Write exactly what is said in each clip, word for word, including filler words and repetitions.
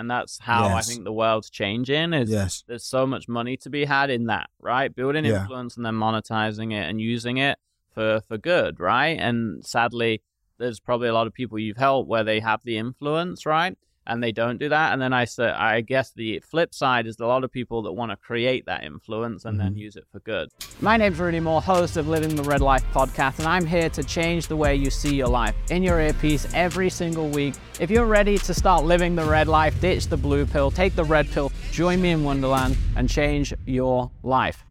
And that's how yes. I think the world's changing is yes. there's so much money to be had in that, right? Building yeah. influence and then monetizing it and using it for, for good, right? And sadly, there's probably a lot of people you've helped where they have the influence, right? And they don't do that. And then I say, I guess the flip side is a lot of people that want to create that influence and mm-hmm. then use it for good. My name's Rudy Mawer, host of Living the Red Life podcast, and I'm here to change the way you see your life in your earpiece every single week. If you're ready to start living the red life, ditch the blue pill, take the red pill, join me in Wonderland and change your life.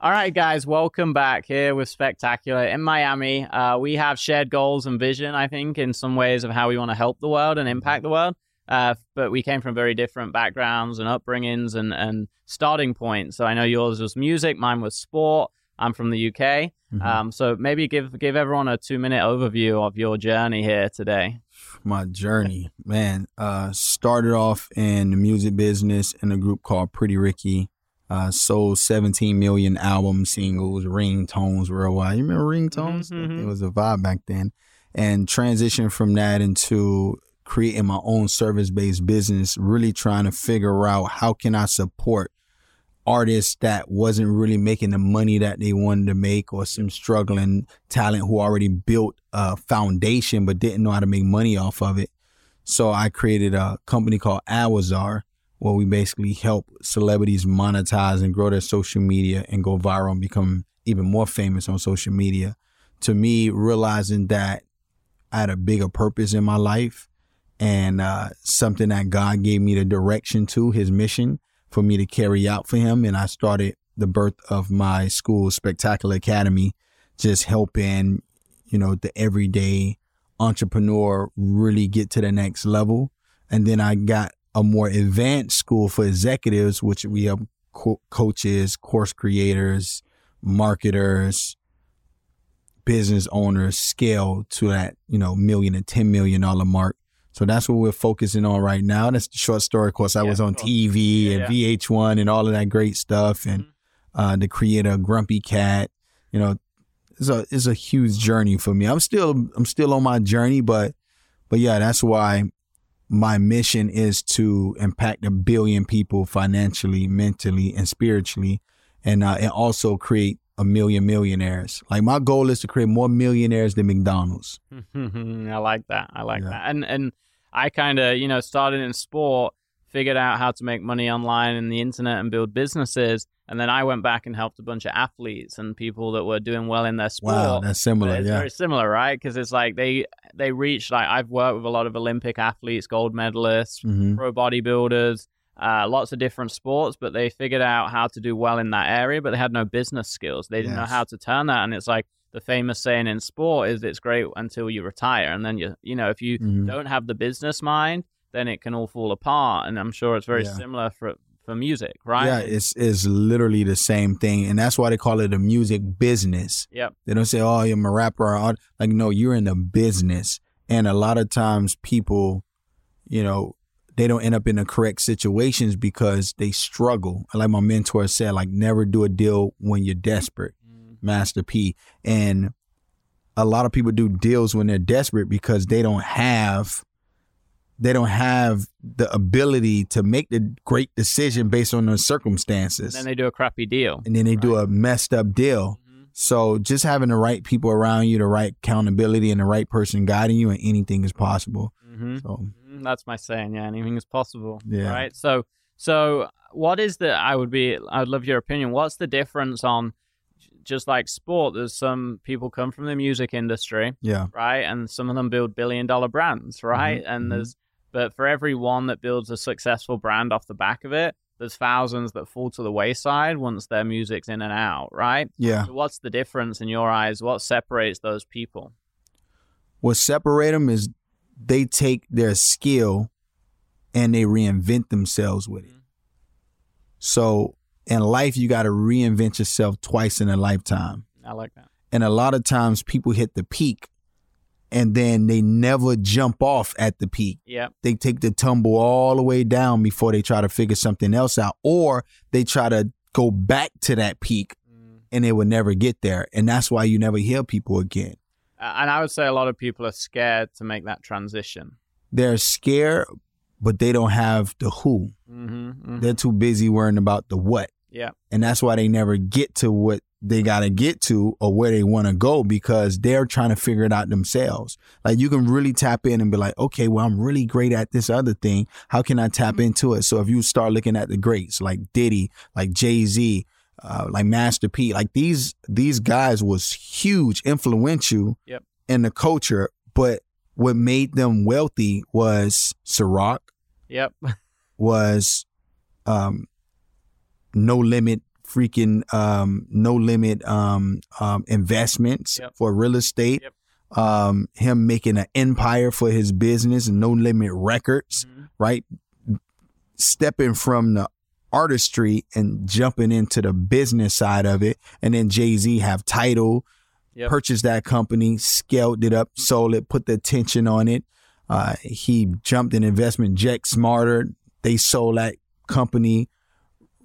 All right, guys, welcome back here with Spectacular in Miami. Uh, we have shared goals and vision, I think, in some ways of how we want to help the world and impact the world. Uh, but we came from very different backgrounds and upbringings and, and starting points. So I know yours was music, mine was sport. I'm from the U K. Mm-hmm. Um, so maybe give give everyone a two minute overview of your journey here today. My journey, man, uh, started off in the music business in a group called Pretty Ricky. Uh, sold seventeen million albums, singles, ringtones worldwide. You remember ringtones? Mm-hmm. It was a vibe back then. And transitioned from that into creating my own service-based business, really trying to figure out how can I support artists that wasn't really making the money that they wanted to make, or some struggling talent who already built a foundation but didn't know how to make money off of it. So I created a company called Adwizar, where we basically help celebrities monetize and grow their social media and go viral and become even more famous on social media. To me, realizing that I had a bigger purpose in my life, and uh, something that God gave me the direction to, his mission for me to carry out for him. And I started the birth of my school, Spectacular Academy, just helping, you know, the everyday entrepreneur really get to the next level. And then I got a more advanced school for executives, which we have co- coaches, course creators, marketers, business owners scale to that, you know, million and ten million dollars mark. So that's what we're focusing on right now. That's the short story. Of course, I yeah, was on cool. T V yeah, and yeah. V H one and all of that great stuff, and mm-hmm. uh, the creator Grumpy Cat. You know, it's a it's a huge journey for me. I'm still I'm still on my journey, but but yeah, that's why my mission is to impact a billion people financially, mentally, and spiritually, and uh, and also create a million millionaires. Like, my goal is to create more millionaires than McDonald's. I like that. I like yeah. that. And and. I kind of, you know, started in sport, figured out how to make money online and the internet and build businesses. And then I went back and helped a bunch of athletes and people that were doing well in their sport. Wow, that's similar, it's yeah. It's very similar, right? Because it's like they they reach, like, I've worked with a lot of Olympic athletes, gold medalists, mm-hmm. pro bodybuilders, uh, lots of different sports, but they figured out how to do well in that area, but they had no business skills. They didn't yes. know how to turn that. And it's like, the famous saying in sport is it's great until you retire. And then, you you know, if you mm-hmm. don't have the business mind, then it can all fall apart. And I'm sure it's very yeah. similar for for music, right? Yeah, it's, it's literally the same thing. And that's why they call it a music business. Yep. They don't say, oh, I'm a rapper. Or, like, no, you're in the business. And a lot of times people, you know, they don't end up in the correct situations because they struggle. Like my mentor said, like, never do a deal when you're desperate. Master P. And a lot of people do deals when they're desperate because they don't have they don't have the ability to make the great decision based on their circumstances. And then they do a crappy deal. And then they right. do a messed up deal. Mm-hmm. So just having the right people around you, the right accountability, and the right person guiding you, and anything is possible. Mm-hmm. So that's my saying. Yeah, anything is possible. Yeah. Right. So so what is the I would be I would love your opinion. What's the difference on, just like sport, there's some people come from the music industry, yeah, right? And some of them build billion dollar brands, right? Mm-hmm. And there's, but for every one that builds a successful brand off the back of it, there's thousands that fall to the wayside once their music's in and out, right? Yeah. So what's the difference in your eyes? What separates those people? What separates them is they take their skill and they reinvent themselves with it. Mm-hmm. So in life, you got to reinvent yourself twice in a lifetime. I like that. And a lot of times people hit the peak and then they never jump off at the peak. Yeah. They take the tumble all the way down before they try to figure something else out, or they try to go back to that peak mm. and they will never get there. And that's why you never hear people again. Uh, and I would say a lot of people are scared to make that transition. They're scared, but they don't have the who. Mm-hmm, mm-hmm. They're too busy worrying about the what. Yeah. And that's why they never get to what they got to get to or where they want to go, because they're trying to figure it out themselves. Like, you can really tap in and be like, okay, well, I'm really great at this other thing. How can I tap into it? So if you start looking at the greats like Diddy, like Jay-Z, uh, like Master P, like these these guys was huge, influential yep. in the culture. But what made them wealthy was Ciroc. Yep. Was um, No Limit. Freaking um, no limit um, um, investments yep. for real estate. Yep. Um, him making an empire for his business, No Limit Records, mm-hmm. right? Stepping from the artistry and jumping into the business side of it, and then Jay-Z have Tidal, yep. purchased that company, scaled it up, sold it, put the attention on it. Uh, he jumped in investment. Jack Smarter, they sold that company.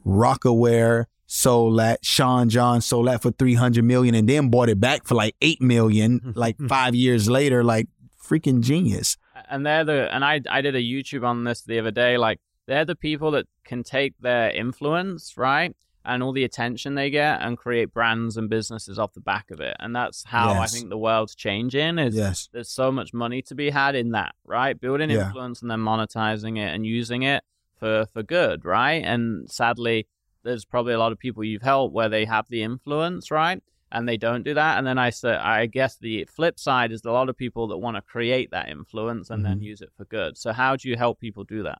Rockaware. Sold that. Sean John sold that for three hundred million dollars and then bought it back for like eight million dollars like five years later. Like, freaking genius. And they're the, and I, I did a YouTube on this the other day. Like, they're the people that can take their influence, right? And all the attention they get and create brands and businesses off the back of it. And that's how yes. I think the world's changing is yes. there's so much money to be had in that, right? Building yeah. influence and then monetizing it and using it for, for good, right? And sadly, there's probably a lot of people you've helped where they have the influence, right? And they don't do that. And then I say, I guess the flip side is a lot of people that want to create that influence and mm-hmm. then use it for good. So how do you help people do that?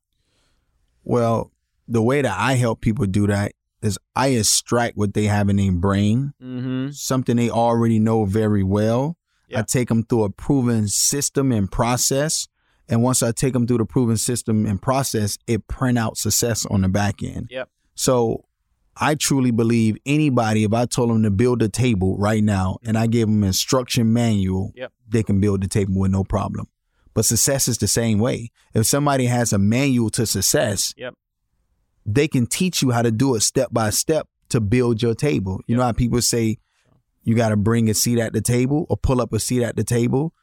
Well, the way that I help people do that is I extract what they have in their brain, mm-hmm. something they already know very well. Yeah. I take them through a proven system and process. And once I take them through the proven system and process, it print out success on the back end. Yep. So I truly believe anybody, if I told them to build a table right now and I gave them an instruction manual, yep. they can build the table with no problem. But success is the same way. If somebody has a manual to success, yep. they can teach you how to do it step by step to build your table. You yep. know how people say you got to bring a seat at the table or pull up a seat at the table.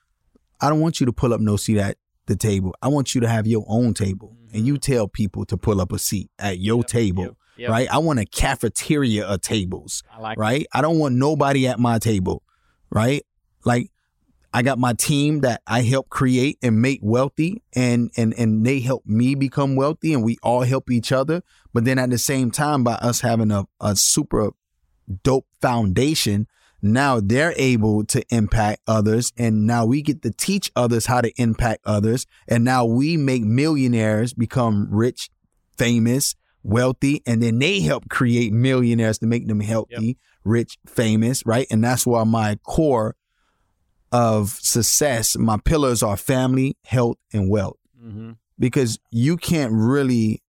I don't want you to pull up no seat at the table. I want you to have your own table mm-hmm. and you tell people to pull up a seat at your yep. table. Yep. Yep. Right. I want a cafeteria of tables. I like right. It. I don't want nobody at my table. Right. Like, I got my team that I help create and make wealthy, and, and and they help me become wealthy, and we all help each other. But then at the same time, by us having a, a super dope foundation, now they're able to impact others. And now we get to teach others how to impact others. And now we make millionaires become rich, famous, wealthy, and then they help create millionaires to make them healthy, yep. rich, famous, right? And that's why my core of success, my pillars are family, health, and wealth. Mm-hmm. Because you can't really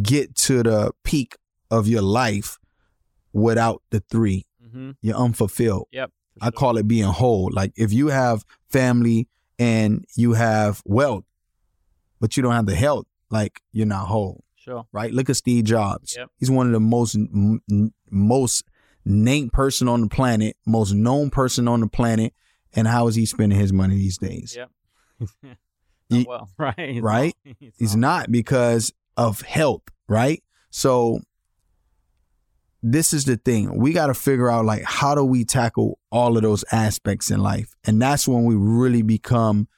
get to the peak of your life without the three. Mm-hmm. You're unfulfilled. Yep. I sure. call it being whole. Like, if you have family and you have wealth, but you don't have the health, like, you're not whole. Sure. Right. Look at Steve Jobs. Yep. He's one of the most m- most named person on the planet, most known person on the planet. And how is he spending his money these days? Yep. not he, well, right. He's right. Not, he's, he's not. not because of health. Right. So this is the thing. We got to figure out, like, how do we tackle all of those aspects in life? And that's when we really become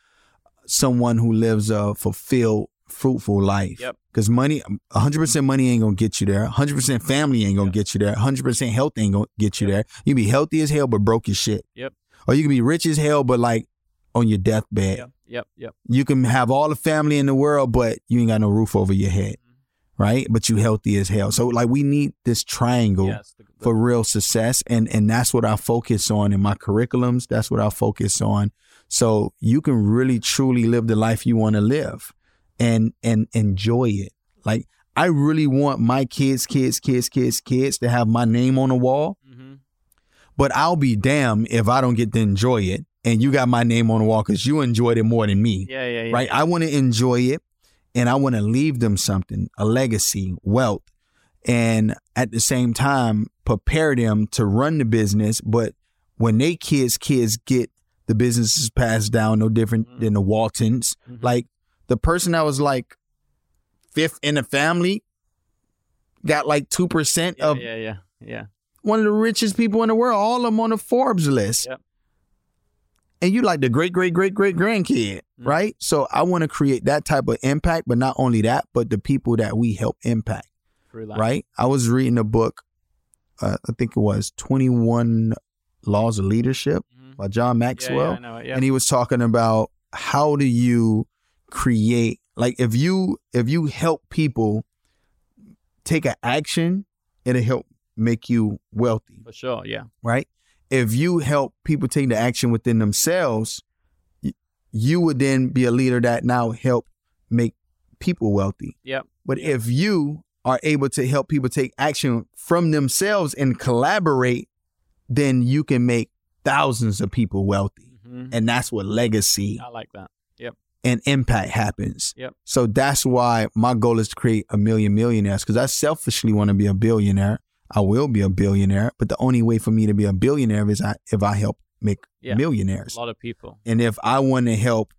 someone who lives a fulfilled, fruitful life. Yep. Because money, one hundred percent money ain't going to get you there. one hundred percent family ain't going to yep. get you there. one hundred percent health ain't going to get you yep. there. You can be healthy as hell, but broke as shit. Yep. Or you can be rich as hell, but like on your deathbed. Yep, yep, yep. You can have all the family in the world, but you ain't got no roof over your head, mm-hmm. right? But you healthy as hell. So, like, we need this triangle yes, the, the, for real success. And, and that's what I focus on in my curriculums. That's what I focus on. So you can really, truly live the life you want to live. And and enjoy it. Like, I really want my kids, kids, kids, kids, kids to have my name on the wall. Mm-hmm. But I'll be damned if I don't get to enjoy it. And you got my name on the wall because you enjoyed it more than me. Yeah, yeah, yeah. Right. I want to enjoy it, and I want to leave them something, a legacy, wealth, and at the same time prepare them to run the business. But when they kids, kids get the businesses passed down, no different mm-hmm. than the Waltons, mm-hmm. like. The person that was like fifth in the family, got like two percent yeah, of yeah, yeah, yeah. one of the richest people in the world, all of them on the Forbes list. Yep. And you like the great, great, great, great grandkid, mm-hmm. right? So I want to create that type of impact, but not only that, but the people that we help impact, Reliant. right? I was reading a book, uh, I think it was twenty-one Laws of Leadership mm-hmm. by John Maxwell. Yeah, yeah, I know it. Yep. And he was talking about how do you create, like if you if you help people take an action, it'll help make you wealthy. For sure, yeah. Right? If you help people take the action within themselves, you would then be a leader that now help make people wealthy. Yep. But yep. if you are able to help people take action from themselves and collaborate, then you can make thousands of people wealthy. Mm-hmm. And that's what legacy. I like that. Yep. And impact happens. Yep. So that's why my goal is to create a million millionaires, because I selfishly want to be a billionaire. I will be a billionaire, but the only way for me to be a billionaire is I, if I help make yeah, millionaires. A lot of people. And if I want to help,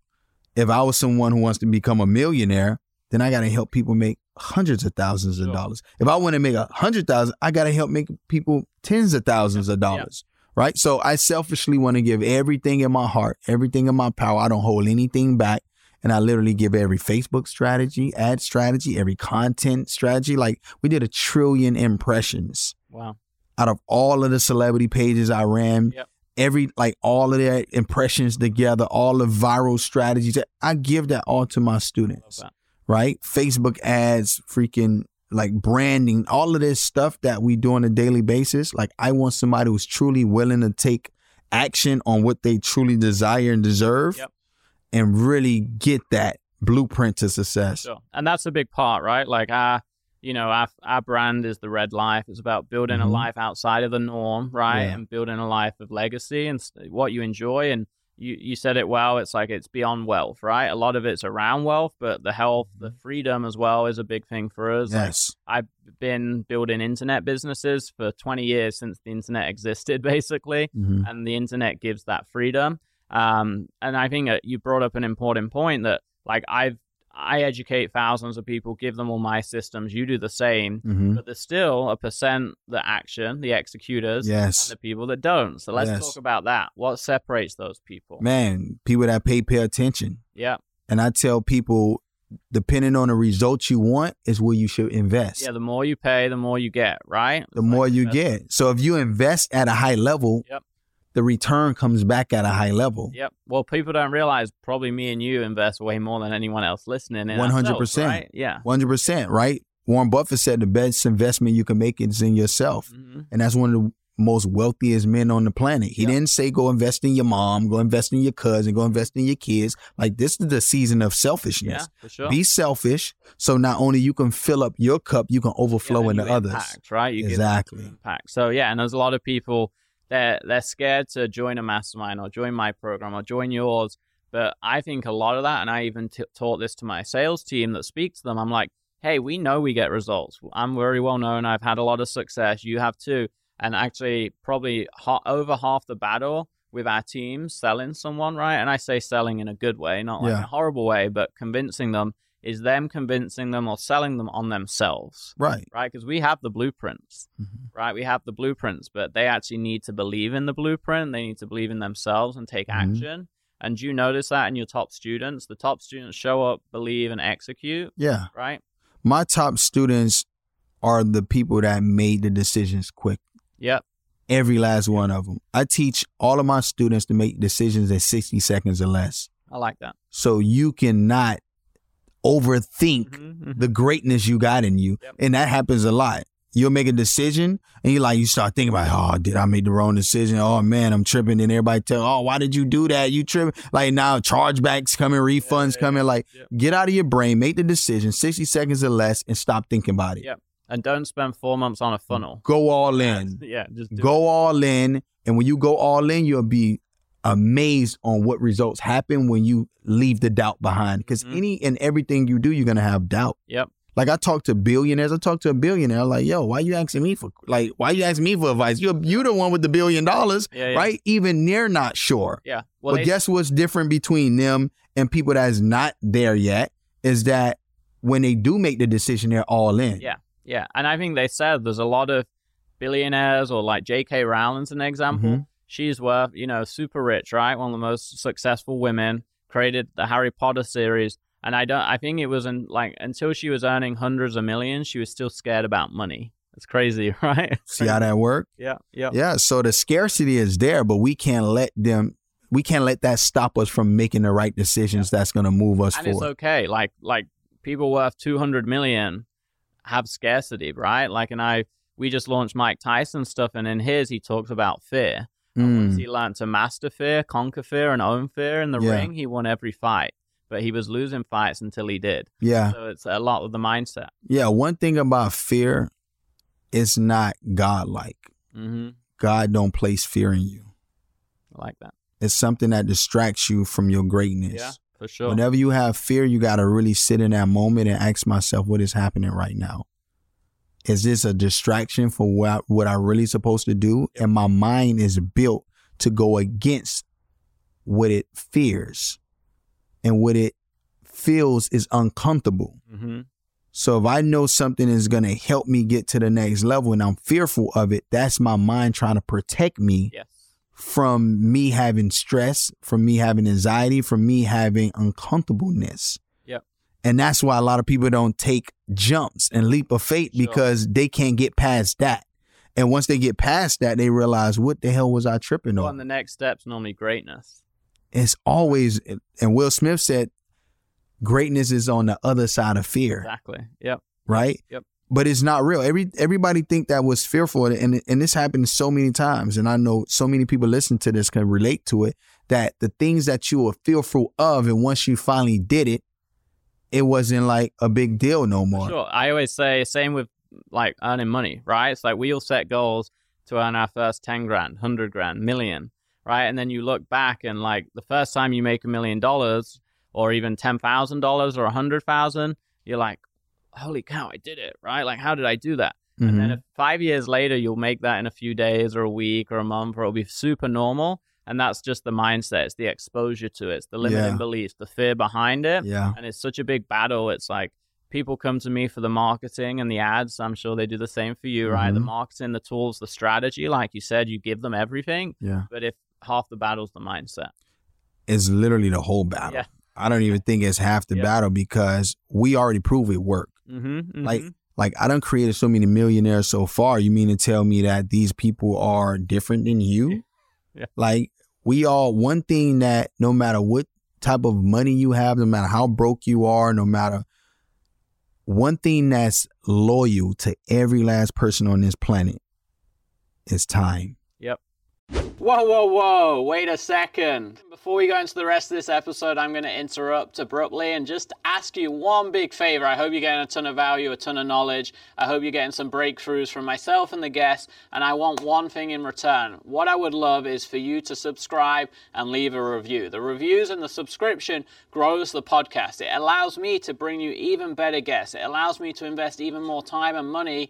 if I was someone who wants to become a millionaire, then I got to help people make hundreds of thousands sure. of dollars. If I want to make a hundred thousand, I got to help make people tens of thousands yeah. of dollars, yeah. right? So I selfishly want to give everything in my heart, everything in my power. I don't hold anything back. And I literally give every Facebook strategy, ad strategy, every content strategy. Like we did a trillion impressions. Wow. Out of all of the celebrity pages I ran, yep. every like all of their impressions together, all the viral strategies. I give that all to my students. Right? Facebook ads, freaking like branding, all of this stuff that we do on a daily basis. Like I want somebody who's truly willing to take action on what they truly desire and deserve. Yep. And really get that blueprint to success. Sure. And that's a big part, right? Like our, you know, our our brand is the Red Life. It's about building mm-hmm. a life outside of the norm, right? Yeah. And building a life of legacy and what you enjoy. And you, you said it well. It's like it's beyond wealth, right? A lot of it's around wealth, but the health, the freedom as well is a big thing for us. Yes. Like I've been building internet businesses for twenty years since the internet existed, basically. Mm-hmm. And the internet gives that freedom. Um, and I think uh, you brought up an important point that like I've, I educate thousands of people, give them all my systems. You do the same, mm-hmm. but there's still a percent that action, the executors yes. and the people that don't. So let's yes. talk about that. What separates those people? Man, people that pay, pay attention. Yeah. And I tell people, depending on the results you want is where you should invest. Yeah. The more you pay, the more you get, right? The it's more like you investment. Get. So if you invest at a high level, yep. the return comes back at a high level. Yep. Well, people don't realize probably me and you invest way more than anyone else listening. In one hundred percent. Right? Yeah. one hundred percent, right? Warren Buffett said the best investment you can make is in yourself. Mm-hmm. And that's one of the most wealthiest men on the planet. He yep. didn't say go invest in your mom, go invest in your cousin, go invest in your kids. Like this is the season of selfishness. Yeah, for sure. Be selfish. So not only you can fill up your cup, you can overflow yeah, into you others. Impact, right? You exactly. Get impact. So yeah. And there's a lot of people They're, they're scared to join a mastermind or join my program or join yours. But I think a lot of that, and I even t- taught this to my sales team that speaks to them. I'm like, hey, we know we get results. I'm very well known. I've had a lot of success. You have too. And actually probably ha- over half the battle with our team selling someone, right? And I say selling in a good way, not like yeah. a horrible way, but convincing them is them convincing them or selling them on themselves. Right. Right. Because we have the blueprints, mm-hmm. right? We have the blueprints, but they actually need to believe in the blueprint. They need to believe in themselves and take mm-hmm. action. And you notice that in your top students, the top students show up, believe, and execute. Yeah. Right. My top students are the people that made the decisions quick. Yep. Every last yep. one of them. I teach all of my students to make decisions in sixty seconds or less. I like that. So you cannot overthink mm-hmm. the greatness you got in you. Yep. And that happens a lot. You'll make a decision and you like, you start thinking about, oh, did I make the wrong decision? Oh man, I'm tripping. And everybody tell, oh, why did you do that? You tripping. Like now chargebacks coming, refunds yeah, yeah, coming. Yeah. Like yep. get out of your brain, make the decision sixty seconds or less and stop thinking about it. Yep. And don't spend four months on a funnel. Go all in. Yeah. Just do go it. all in. And when you go all in, you'll be amazed on what results happen when you leave the doubt behind, because mm-hmm. any and everything you do, you're going to have doubt. Yep. Like I talk to billionaires, I talk to a billionaire like, yo, why you asking me for like, why you asking me for advice? You're, you're the one with the billion dollars, yeah, yeah. right? Even they're not sure. Yeah. Well, but they, guess what's different between them and people that's not there yet is that when they do make the decision, they're all in. Yeah, yeah. And I think they said there's a lot of billionaires, or like J K Rowling's an example. Mm-hmm. She's worth, you know, super rich, right? One of the most successful women, created the Harry Potter series. And I don't, I think it was in, like, until she was earning hundreds of millions, she was still scared about money. It's crazy, right? See how that works? Yeah, yeah. Yeah, so the scarcity is there, but we can't let them, we can't let that stop us from making the right decisions yeah. that's going to move us and forward. And it's okay. Like, like people worth two hundred million have scarcity, right? Like, and I, we just launched Mike Tyson stuff, and in his, he talks about fear. And once he learned to master fear, conquer fear, and own fear in the yeah. ring, he won every fight. But he was losing fights until he did. Yeah. So it's a lot of the mindset. Yeah. One thing about fear, it's not God-like. Mm-hmm. God don't place fear in you. I like that. It's something that distracts you from your greatness. Yeah, for sure. Whenever you have fear, you got to really sit in that moment and ask myself, what is happening right now? Is this a distraction for what I, what I'm really supposed to do? And my mind is built to go against what it fears and what it feels is uncomfortable. Mm-hmm. So if I know something is going to help me get to the next level and I'm fearful of it, that's my mind trying to protect me yes. from me having stress, from me having anxiety, from me having uncomfortableness. And that's why a lot of people don't take jumps and leap of faith sure. because they can't get past that. And once they get past that, they realize, what the hell was I tripping well, on? And the next step's normally greatness. It's always, and Will Smith said, greatness is on the other side of fear. Exactly. Yep. Right? Yep. But it's not real. Every Everybody think that was fearful. And, and this happened so many times. And I know so many people listening to this can relate to it, that the things that you were fearful of, and once you finally did it, it wasn't like a big deal no more. Sure. I always say, same with like earning money, right? It's like we all set goals to earn our first ten grand, one hundred grand, million, right? And then you look back and like the first time you make a million dollars or even ten thousand dollars or one hundred thousand, you're like, holy cow, I did it, right? Like, how did I do that? Mm-hmm. And then if five years later, you'll make that in a few days or a week or a month, or it'll be super normal. And that's just the mindset. It's the exposure to it. It's the limiting yeah. beliefs, the fear behind it. Yeah. And it's such a big battle. It's like people come to me for the marketing and the ads. I'm sure they do the same for you, mm-hmm. right? The marketing, the tools, the strategy. Like you said, you give them everything. Yeah. But if half the battle's the mindset. It's literally the whole battle. Yeah. I don't even think it's half the yeah. battle, because we already prove it worked. Mm-hmm, mm-hmm. Like, like I done created so many millionaires so far. You mean to tell me that these people are different than you? Yeah. Like, we all, one thing that no matter what type of money you have, no matter how broke you are, no matter, one thing that's loyal to every last person on this planet is time. Yep. Whoa, whoa, whoa. Wait a second. Before we go into the rest of this episode, I'm going to interrupt abruptly and just ask you one big favor. I hope you're getting a ton of value, a ton of knowledge. I hope you're getting some breakthroughs from myself and the guests. And I want one thing in return. What I would love is for you to subscribe and leave a review. The reviews and the subscription grows the podcast. It allows me to bring you even better guests. It allows me to invest even more time and money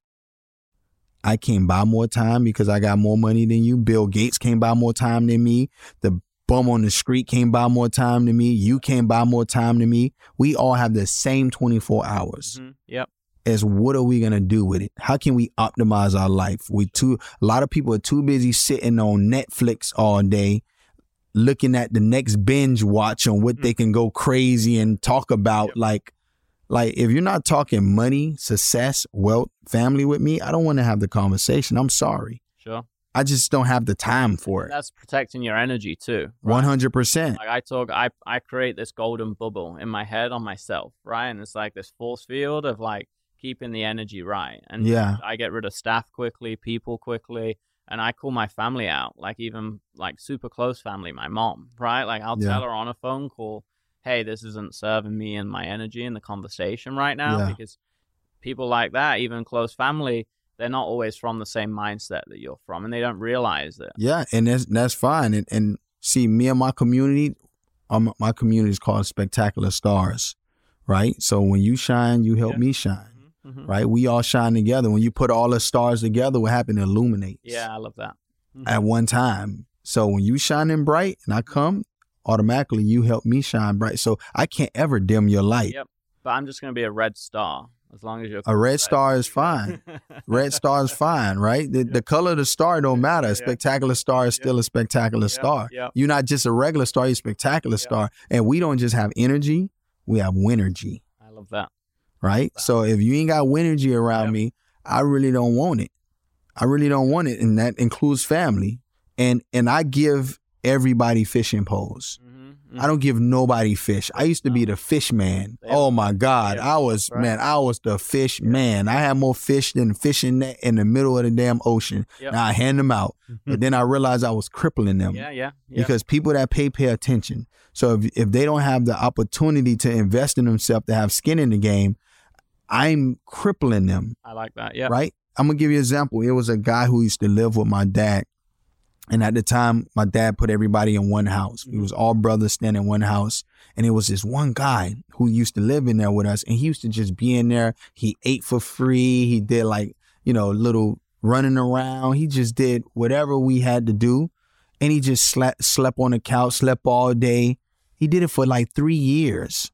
I can't buy more time because I got more money than you. Bill Gates can't buy more time than me. The bum on the street can't buy more time than me. You can't buy more time than me. We all have the same twenty-four hours. Mm-hmm. Yep. As what are we going to do with it? How can we optimize our life? We too, a lot of people are too busy sitting on Netflix all day, looking at the next binge watch on what mm-hmm. they can go crazy and talk about. Yep. Like, Like, if you're not talking money, success, wealth, family with me, I don't want to have the conversation. I'm sorry. Sure. I just don't have the time for it. That's protecting your energy too. Right? one hundred percent. Like I talk, I, I create this golden bubble in my head on myself, right? And it's like this force field of like keeping the energy right. And yeah. I get rid of staff quickly, people quickly. And I call my family out, like even like super close family, my mom, right? Like I'll yeah. tell her on a phone call, hey, this isn't serving me and my energy in the conversation right now. Yeah. Because people like that, even close family, they're not always from the same mindset that you're from, and they don't realize that. Yeah, and that's, that's fine. And, and see, me and my community, um, my community is called Spectacular Stars, right? So when you shine, you help yeah. me shine. Mm-hmm. Right? We all shine together. When you put all the stars together, what happened illuminates. Yeah, I love that. Mm-hmm. At one time. So when you shining bright and I come, automatically you help me shine bright. So I can't ever dim your light. Yep. But I'm just going to be a red star as long as you're a red star is fine. Red star is fine, right? The, yep. the color of the star don't matter. A spectacular star is yep. still a spectacular yep. star. Yep. You're not just a regular star, you're a spectacular yep. star. And we don't just have energy, we have winergy. I love that. Right? Wow. So if you ain't got winergy around yep. me, I really don't want it. I really don't want it. And that includes family. And and I give everybody fishing poles. Mm-hmm. Mm-hmm. I don't give nobody fish. I used to be the fish man. Yep. Oh my God. Yep. I was, right. man, I was the fish yep. man. I had more fish than fishing net in the middle of the damn ocean. Yep. Now I hand them out. Mm-hmm. But then I realized I was crippling them. Yeah, yeah. Yep. Because people that pay, pay attention. So if, if they don't have the opportunity to invest in themselves, to have skin in the game, I'm crippling them. I like that. Yeah. Right. I'm going to give you an example. It was a guy who used to live with my dad. And at the time, my dad put everybody in one house. Mm-hmm. We was all brothers standing in one house. And it was this one guy who used to live in there with us. And he used to just be in there. He ate for free. He did like, you know, little running around. He just did whatever we had to do. And he just slept, slept on the couch, slept all day. He did it for like three years.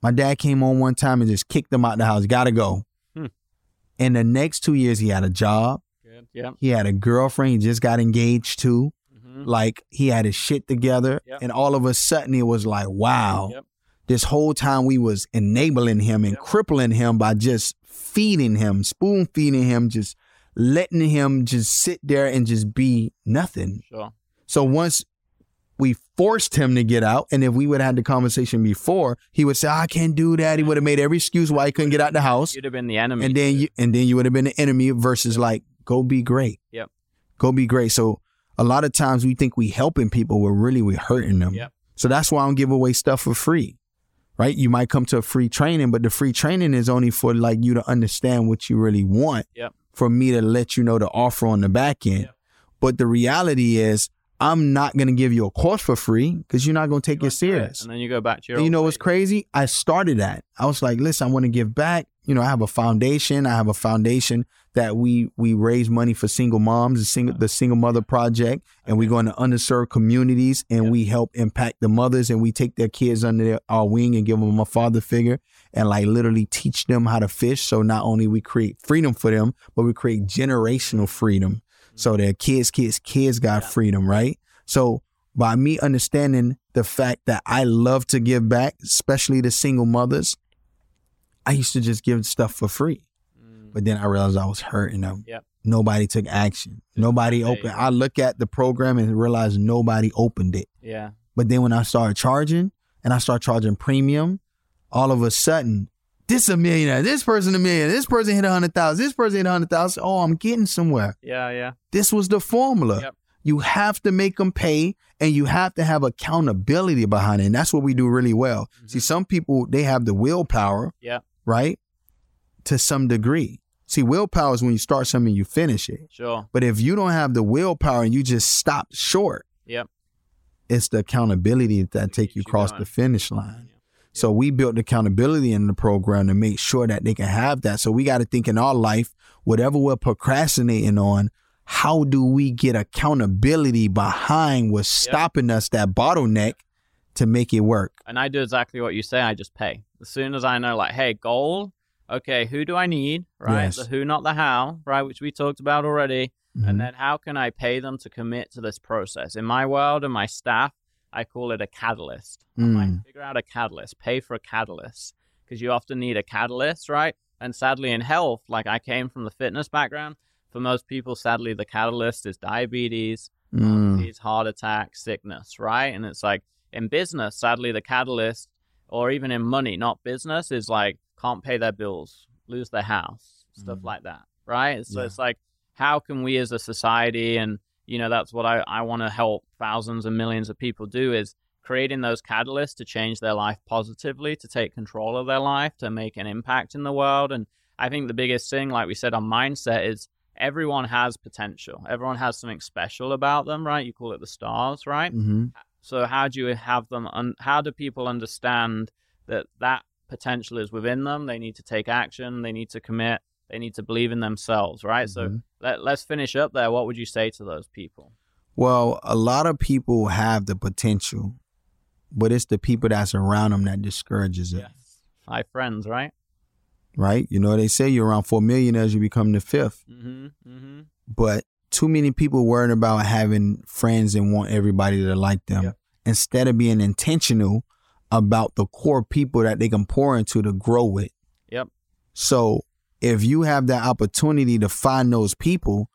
My dad came on one time and just kicked him out the house. Gotta go. Hmm. And the next two years, he had a job. Good. Yeah. He had a girlfriend he just got engaged to. Mm-hmm. Like, he had his shit together. Yep. And all of a sudden, it was like, wow. Yep. This whole time, we was enabling him and yep. crippling him by just feeding him, spoon feeding him, just letting him just sit there and just be nothing. Sure. So once we forced him to get out. And if we would have had the conversation before, he would say, I can't do that. He would have made every excuse why he couldn't get out the house. You'd have been the enemy. And then you, and then you would have been the enemy versus like, go be great. Yep. Go be great. So a lot of times we think we helping people, we're really, we're hurting them. Yep. So that's why I don't give away stuff for free, right? You might come to a free training, but the free training is only for like you to understand what you really want yep. for me to let you know the offer on the back end. Yep. But the reality is, I'm not going to give you a course for free because you're not going to take it serious. And then you go back to your. And you know what's crazy? I started that. I was like, listen, I want to give back. You know, I have a foundation. I have a foundation that we we raise money for single moms, the single, the Single Mother Project. And we go into underserved communities and yeah. we help impact the mothers and we take their kids under their, our wing and give them a father figure and like literally teach them how to fish. So not only we create freedom for them, but we create generational freedom. So their kids, kids, kids got yeah. freedom, right? So by me understanding the fact that I love to give back, especially to single mothers, I used to just give stuff for free. Mm. But then I realized I was hurting them. Yep. Nobody took action. Just nobody opened. Day. I look at the program and realize nobody opened it. Yeah. But then when I started charging and I started charging premium, all of a sudden, this a millionaire, this person a millionaire, this person hit a hundred thousand, this person hit a hundred thousand. Oh, I'm getting somewhere. Yeah, yeah. This was the formula. Yep. You have to make them pay and you have to have accountability behind it. And that's what we do really well. Mm-hmm. See, some people, they have the willpower, yeah, right? To some degree. See, willpower is when you start something, you finish it. Sure. But if you don't have the willpower and you just stop short, yep. it's the accountability that take you across the finish line. Yeah. So we built accountability in the program to make sure that they can have that. So we got to think in our life, whatever we're procrastinating on, how do we get accountability behind what's stopping yep. us, that bottleneck, to make it work? And I do exactly what you say. I just pay. As soon as I know, like, hey, goal, okay, who do I need, right? Yes. The who, not the how, right, which we talked about already. Mm-hmm. And then how can I pay them to commit to this process? In my world and my staff, I call it a catalyst. I'm mm. like, figure out a catalyst, pay for a catalyst. because you often need a catalyst, right? And sadly in health, like I came from the fitness background, for most people, sadly, the catalyst is diabetes, mm. disease, heart attack, sickness, right? And it's like in business, sadly, the catalyst, or even in money, not business, is like can't pay their bills, lose their house, stuff mm. like that, right? So yeah. it's like, how can we as a society, and you know, that's what I, I want to help thousands and millions of people do, is creating those catalysts to change their life positively, to take control of their life, to make an impact in the world. And I think the biggest thing, like we said on mindset, is everyone has potential. Everyone has something special about them, right? You call it the stars, right? Mm-hmm. So how do you have them, un- how do people understand that that potential is within them? They need to take action. They need to commit. They need to believe in themselves, right? Mm-hmm. So let, let's finish up there. What would you say to those people? Well, a lot of people have the potential, but it's the people that's around them that discourages it. Yes. Five friends, right? Right. You know, they say you're around four millionaires, you become the fifth. Mm-hmm. Mm-hmm. But too many people worried about having friends and want everybody to like them. Yep. Instead of being intentional about the core people that they can pour into to grow with. Yep. So if you have that opportunity to find those people,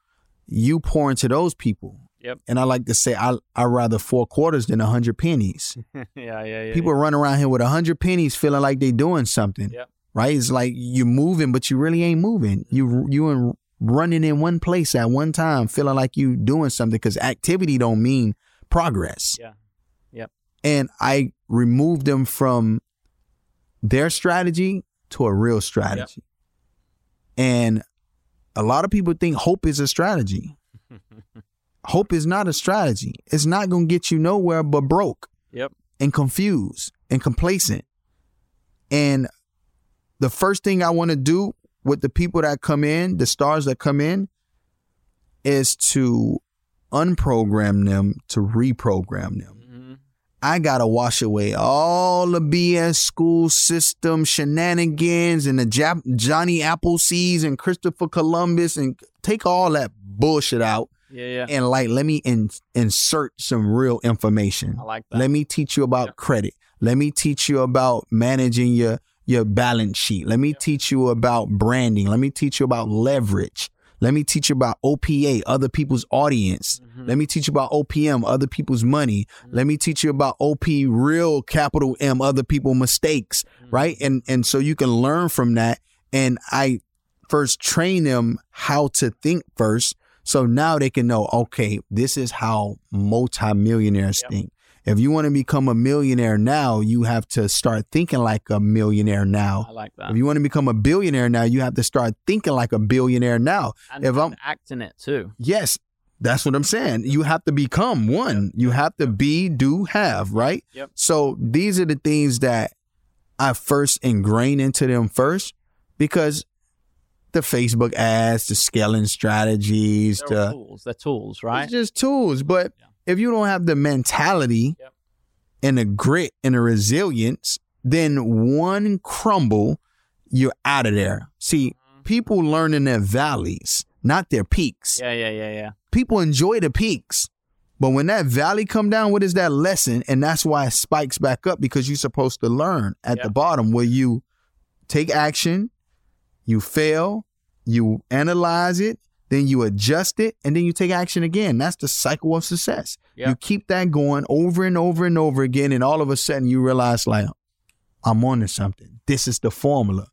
you pour into those people. Yep. And I like to say, I, I'd rather four quarters than a hundred pennies. yeah, yeah, yeah. People yeah. run around here with a hundred pennies feeling like they doing something. Yep. Right? It's like you're moving, but you really ain't moving. You you in, running in one place at one time, feeling like you doing something, because activity don't mean progress. Yeah. Yep. And I removed them from their strategy to a real strategy. Yep. And a lot of people think hope is a strategy. Hope is not a strategy. It's not going to get you nowhere but broke. Yep. And confused and complacent. And the first thing I want to do with the people that come in, the stars that come in, is to unprogram them to reprogram them. Mm-hmm. I got to wash away all the B S school system shenanigans and the Jap- Johnny Appleseeds and Christopher Columbus, and take all that bullshit out. Yeah, yeah. And like, let me in- insert some real information. I like that. Let me teach you about yeah. credit. Let me teach you about managing your your balance sheet. Let me yep. teach you about branding. Let me teach you about leverage. Let me teach you about O P A, other people's audience. Mm-hmm. Let me teach you about O P M, other people's money. Mm-hmm. Let me teach you about O P, real capital M, other people's mistakes, mm-hmm. right? And and so you can learn from that. And I first train them how to think first. So now they can know, okay, this is how multimillionaires yep. think. If you want to become a millionaire now, you have to start thinking like a millionaire now. I like that. If you want to become a billionaire now, you have to start thinking like a billionaire now. And, if I'm, and acting it too. Yes, that's what I'm saying. You have to become one. Yep. You have to be, do, have, right? Yep. So these are the things that I first ingrain into them first, because the Facebook ads, the scaling strategies. They're the, tools. They're tools, right? It's just tools, but... Yeah. If you don't have the mentality yep. and the grit and the resilience, then one crumble, you're out of there. See, mm-hmm. people learn in their valleys, not their peaks. Yeah, yeah, yeah, yeah. People enjoy the peaks. But when that valley come down, what is that lesson? And that's why it spikes back up, because you're supposed to learn at yep. the bottom, where you take action, you fail, you analyze it, then you adjust it, and then you take action again. That's the cycle of success. Yep. You keep that going over and over and over again, and all of a sudden you realize, like, I'm on to something. This is the formula.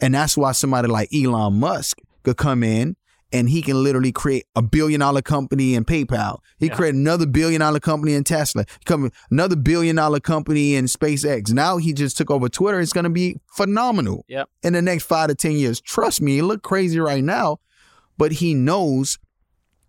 And that's why somebody like Elon Musk could come in, and he can literally create a billion-dollar company in PayPal. He yeah. created another billion-dollar company in Tesla. Come another billion-dollar company in SpaceX. Now he just took over Twitter. It's going to be phenomenal yep. in the next five to ten years. Trust me, it look crazy right now, but he knows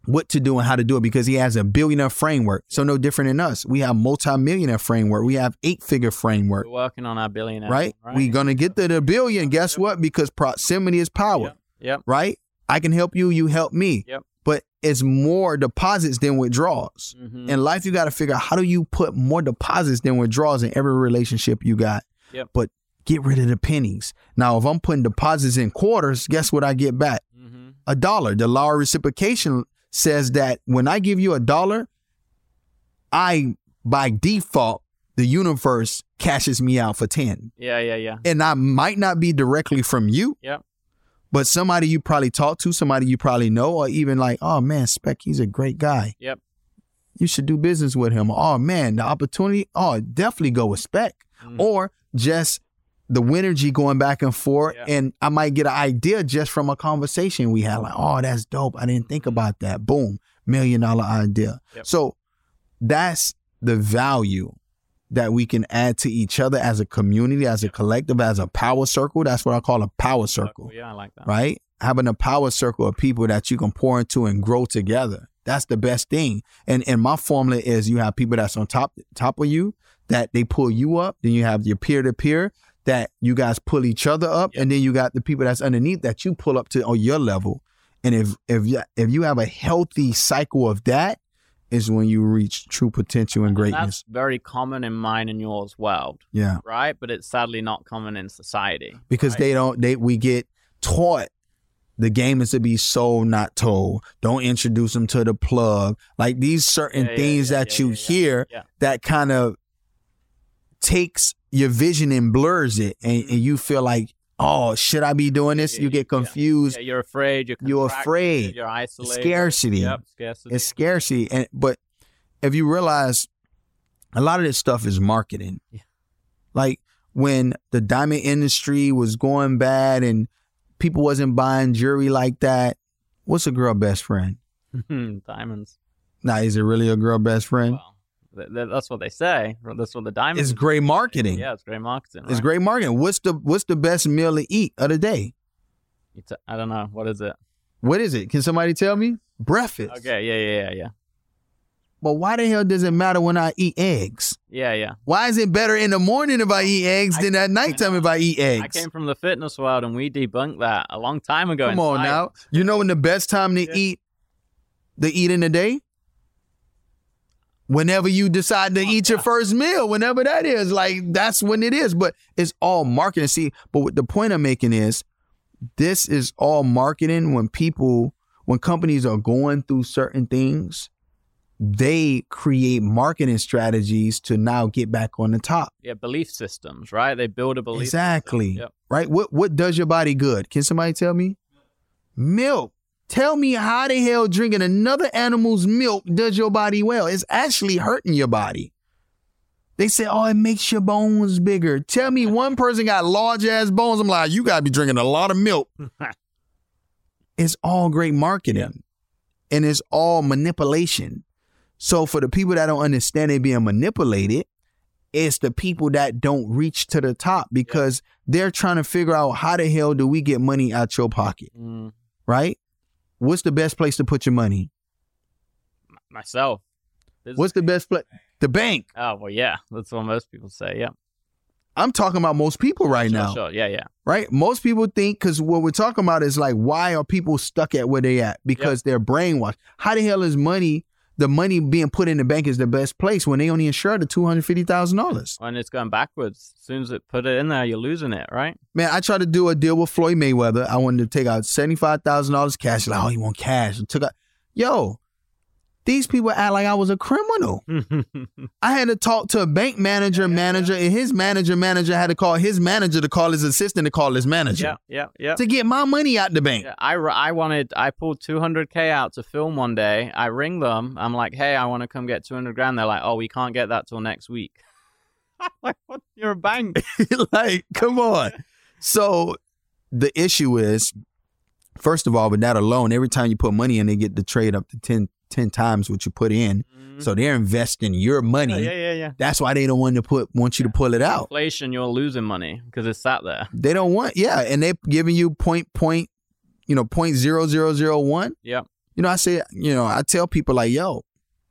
what to do and how to do it, because he has a billionaire framework. So no different than us. We have multi-millionaire framework. We have eight-figure framework. We're working on our billionaire. Right? right? We're going to get to the billion. Guess what? Because proximity is power. Yep. yep. Right? I can help you. You help me. Yep. But it's more deposits than withdrawals. Mm-hmm. In life, you got to figure out, how do you put more deposits than withdrawals in every relationship you got? Yep. But get rid of the pennies. Now, if I'm putting deposits in quarters, guess what I get back? A dollar. The law of reciprocation says that when I give you a dollar, I by default the universe cashes me out for ten. Yeah, yeah, yeah. And I might not be directly from you. Yeah. But somebody you probably talk to, somebody you probably know, or even like, oh, man, Spec, he's a great guy. Yep. You should do business with him. Oh, man, the opportunity. Oh, definitely go with Spec. Mm. Or just the Winergy going back and forth. Yeah. And I might get an idea just from a conversation we had. Like, oh, that's dope. I didn't think about that. Boom. Million dollar idea. Yep. So that's the value that we can add to each other as a community, as a collective, as a power circle. That's what I call a power circle. Yeah, I like that. Right? Having a power circle of people that you can pour into and grow together. That's the best thing. And and my formula is you have people that's on top top of you, that they pull you up. Then you have your peer-to-peer that you guys pull each other up. Yep. And then you got the people that's underneath that you pull up to on your level. And if if you, if you have a healthy cycle of that, is when you reach true potential and greatness. And that's very common in mine and yours world. Yeah. Right? But it's sadly not common in society. Because right? they don't, they we get taught the game is to be sold, not told. Don't introduce them to the plug. Like these certain yeah, yeah, things yeah, that yeah, you yeah, hear yeah. that kind of takes your vision and blurs it. And, and you feel like, oh, should I be doing this? You get confused. Yeah. Yeah, you're afraid. You're, you're afraid. You're isolated. Scarcity. Yep, scarcity. It's scarcity. And but if you realize, a lot of this stuff is marketing. Yeah. Like when the diamond industry was going bad and people wasn't buying jewelry like that. What's a girl best friend? Diamonds. Now, nah, is it really a girl best friend? Wow. That's what they say. That's what the diamond. It's great marketing. Yeah, it's great marketing. Right? It's great marketing. What's the What's the best meal to eat of the day? It's a, I don't know. What is it? What is it? Can somebody tell me? Breakfast. Okay. Yeah. Yeah. Yeah. Yeah. But why the hell does it matter when I eat eggs? Yeah. Yeah. Why is it better in the morning if I eat eggs I, than at nighttime if I eat eggs? I came from the fitness world and we debunked that a long time ago. Come on now. You know when the best time to yeah. eat, to eat in the day? Whenever you decide to eat your first meal, whenever that is, like that's when it is. But it's all marketing. See, but what the point I'm making is this is all marketing. When people, when companies are going through certain things, they create marketing strategies to now get back on the top. Yeah. Belief systems, right? They build a belief. Exactly. Yep. Right. What, what does your body good? Can somebody tell me? Milk. Tell me how the hell drinking another animal's milk does your body well. It's actually hurting your body. They say, oh, it makes your bones bigger. Tell me one person got large ass bones. I'm like, you got to be drinking a lot of milk. It's all great marketing yeah. and it's all manipulation. So for the people that don't understand it being manipulated, it's the people that don't reach to the top because yeah. they're trying to figure out how the hell do we get money out your pocket? Mm. Right? What's the best place to put your money? Myself. This What's the bank. best place? The bank. Oh, well, yeah. That's what most people say. Yeah. I'm talking about most people right sure, now. Sure. Yeah, yeah. Right? Most people think, because what we're talking about is like, why are people stuck at where they at? Because yep. they're brainwashed. How the hell is money, the money being put in the bank is the best place when they only insured the two hundred fifty thousand dollars? And it's going backwards. As soon as it put it in there, you're losing it, right? Man, I tried to do a deal with Floyd Mayweather. I wanted to take out seventy-five thousand dollars cash. Like, oh, you want cash? I took out. Yo, these people act like I was a criminal. I had to talk to a bank manager, yeah, manager, yeah. and his manager, manager had to call his manager to call his assistant to call his manager. Yeah, yeah, yeah. To get my money out the bank. Yeah, I, I wanted, I pulled two hundred K out to film one day. I ring them. I'm like, hey, I want to come get two hundred grand. They're like, oh, we can't get that till next week. I'm like, what? You're a bank. Like, come on. So the issue is, first of all, with that alone, every time you put money in, they get the trade up to ten times what you put in. Mm-hmm. So they're investing your money. Yeah, yeah, yeah, yeah. That's why they don't want to put want you yeah. to pull it out. Inflation, you're losing money because it's sat there. They don't want, yeah. And they're giving you point, point, you know, point zero zero zero one. Yeah. You know, I say, you know, I tell people like, yo,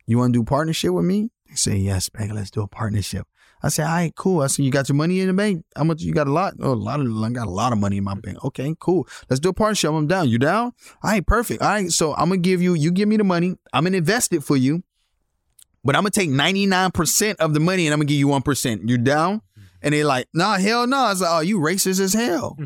you want to do partnership with me? They say, yes, Spec, let's do a partnership. I say, all right, cool. I said, you got your money in the bank? How much? You got a lot? Oh, a lot of, I got a lot of money in my bank. Okay, cool. Let's do a partnership. I'm down. You down? All right, perfect. All right, so I'm going to give you, you give me the money. I'm going to invest it for you, but I'm going to take ninety-nine percent of the money and I'm going to give you one percent. You down? And they're like, nah, hell no. Nah. I was like, oh, you racist as hell.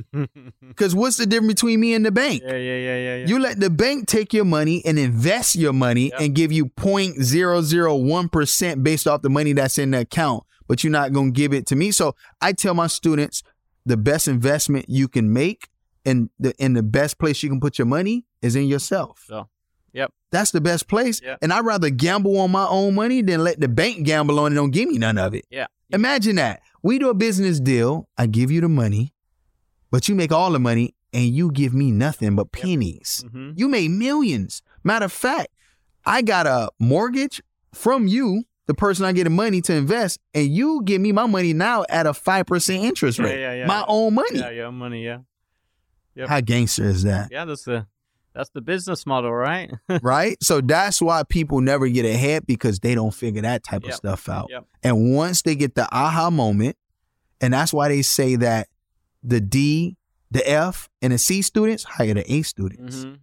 Because what's the difference between me and the bank? Yeah, yeah, yeah, yeah, yeah. You let the bank take your money and invest your money yep. and give you zero point zero zero one percent based off the money that's in the account. but you're not going to give it to me. So I tell my students the best investment you can make and the and the best place you can put your money is in yourself. So, yep. That's the best place. Yep. And I'd rather gamble on my own money than let the bank gamble on it and don't give me none of it. Yeah. Imagine that. We do a business deal. I give you the money, but you make all the money and you give me nothing but pennies. Yep. Mm-hmm. You made millions. Matter of fact, I got a mortgage from you, the person I get the money to invest, and you give me my money now at a five percent interest rate. Yeah, yeah, yeah. My own money. Yeah, your own money, yeah. Yep. How gangster is that? Yeah, that's the that's the business model, right? Right? So that's why people never get ahead, because they don't figure that type yep. of stuff out. Yep. And once they get the aha moment, and that's why they say that the D, the F, and the C students hire the A students. Mm-hmm.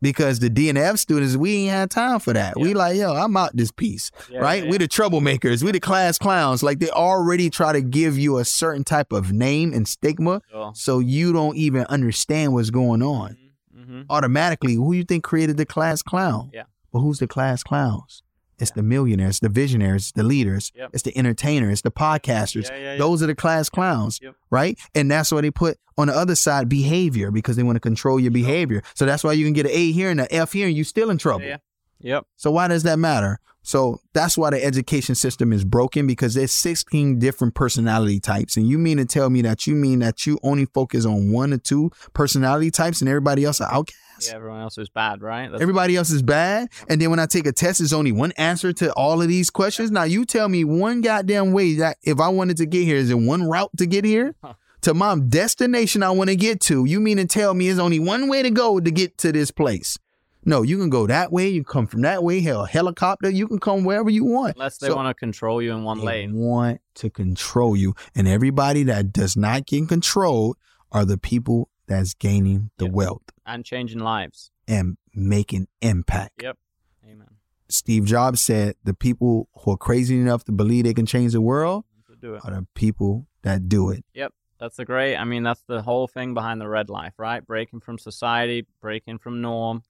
Because the D and F students, we ain't had time for that. Yeah. We like, yo, I'm out this piece, yeah, right? Yeah. We the troublemakers. We the class clowns. Like, they already try to give you a certain type of name and stigma, oh. so you don't even understand what's going on. Mm-hmm. Automatically, who you think created the class clown? Yeah. But who's the class clowns? It's yeah. the millionaires, the visionaries, the leaders. Yep. It's the entertainers, the podcasters. Yeah, yeah, yeah. Those are the class clowns, yep. right? And that's why they put on the other side behavior, because they want to control your behavior. So that's why you can get an A here and an F here and you're still in trouble. Yeah, yeah. Yep. So why does that matter? So that's why the education system is broken, because there's sixteen different personality types. And you mean to tell me that you mean that you only focus on one or two personality types and everybody else are outcasts? Yeah, everyone else is bad, right? That's everybody else is bad. And then when I take a test, there's only one answer to all of these questions. Now, you tell me one goddamn way that if I wanted to get here, is there one route to get here? Huh. To my destination I want to get to, you mean to tell me there's only one way to go to get to this place? No, you can go that way. You come from that way. Hell, helicopter. You can come wherever you want. Unless they so, want to control you in one they lane. They want to control you. And everybody that does not get controlled are the people that's gaining the yep. wealth. And changing lives. And making impact. Yep. Amen. Steve Jobs said the people who are crazy enough to believe they can change the world do it. Are the people that do it. Yep. That's the great. I mean, that's the whole thing behind the red life, right? Breaking from society, breaking from norm.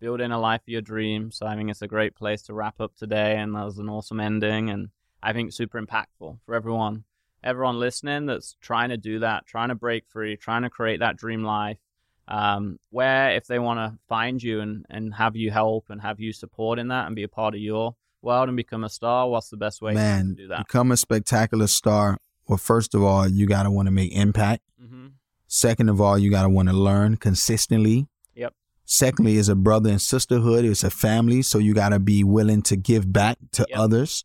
Building a life of your dreams. So I think it's a great place to wrap up today. And that was an awesome ending. And I think super impactful for everyone. Everyone listening that's trying to do that, trying to break free, trying to create that dream life. Um, where if they want to find you and, and have you help and have you support in that and be a part of your world and become a star, what's the best way Man, to do that? Become a spectacular star. Well, first of all, you got to want to make impact. Mm-hmm. Second of all, you got to want to learn consistently. Secondly, is a brother and sisterhood. It's a family. So you got to be willing to give back to yep. others.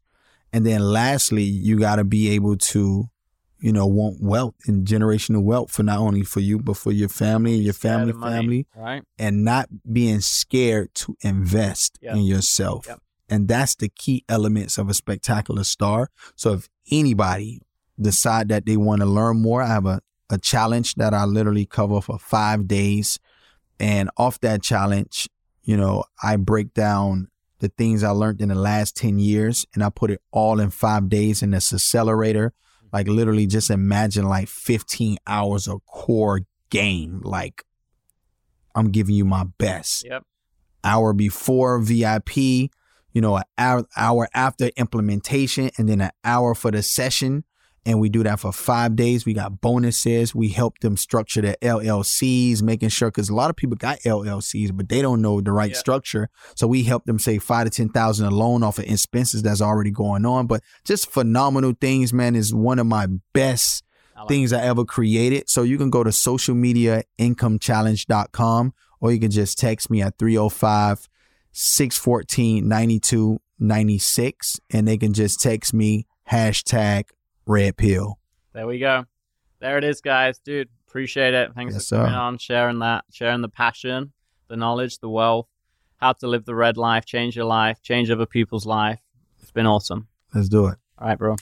And then lastly, you got to be able to, you know, want wealth and generational wealth for not only for you, but for your family and your family, family, money, right? And not being scared to invest yep. in yourself. Yep. And that's the key elements of a spectacular star. So if anybody decide that they want to learn more, I have a, a challenge that I literally cover for five days. And off that challenge, you know, I break down the things I learned in the last ten years and I put it all in five days in this accelerator. Like, literally just imagine like fifteen hours of core game. Like, I'm giving you my best. Yep. Hour before V I P, you know, an hour, hour after implementation, and then an hour for the session. And we do that for five days. We got bonuses. We help them structure their L L Cs, making sure, because a lot of people got L L Cs, but they don't know the right yeah. structure. So we help them save five to ten thousand alone off of expenses that's already going on. But just phenomenal things, man, is one of my best I like things that. I ever created. So you can go to social media income challenge dot com, or you can just text me at three oh five, six one four, nine two nine six, and they can just text me hashtag Red Pill. There we go. There it is, guys. Dude, appreciate it. Thanks yes, for coming sir. on, sharing that, sharing the passion, the knowledge, the wealth, how to live the red life, change your life, change other people's life. It's been awesome. Let's do it. All right, bro.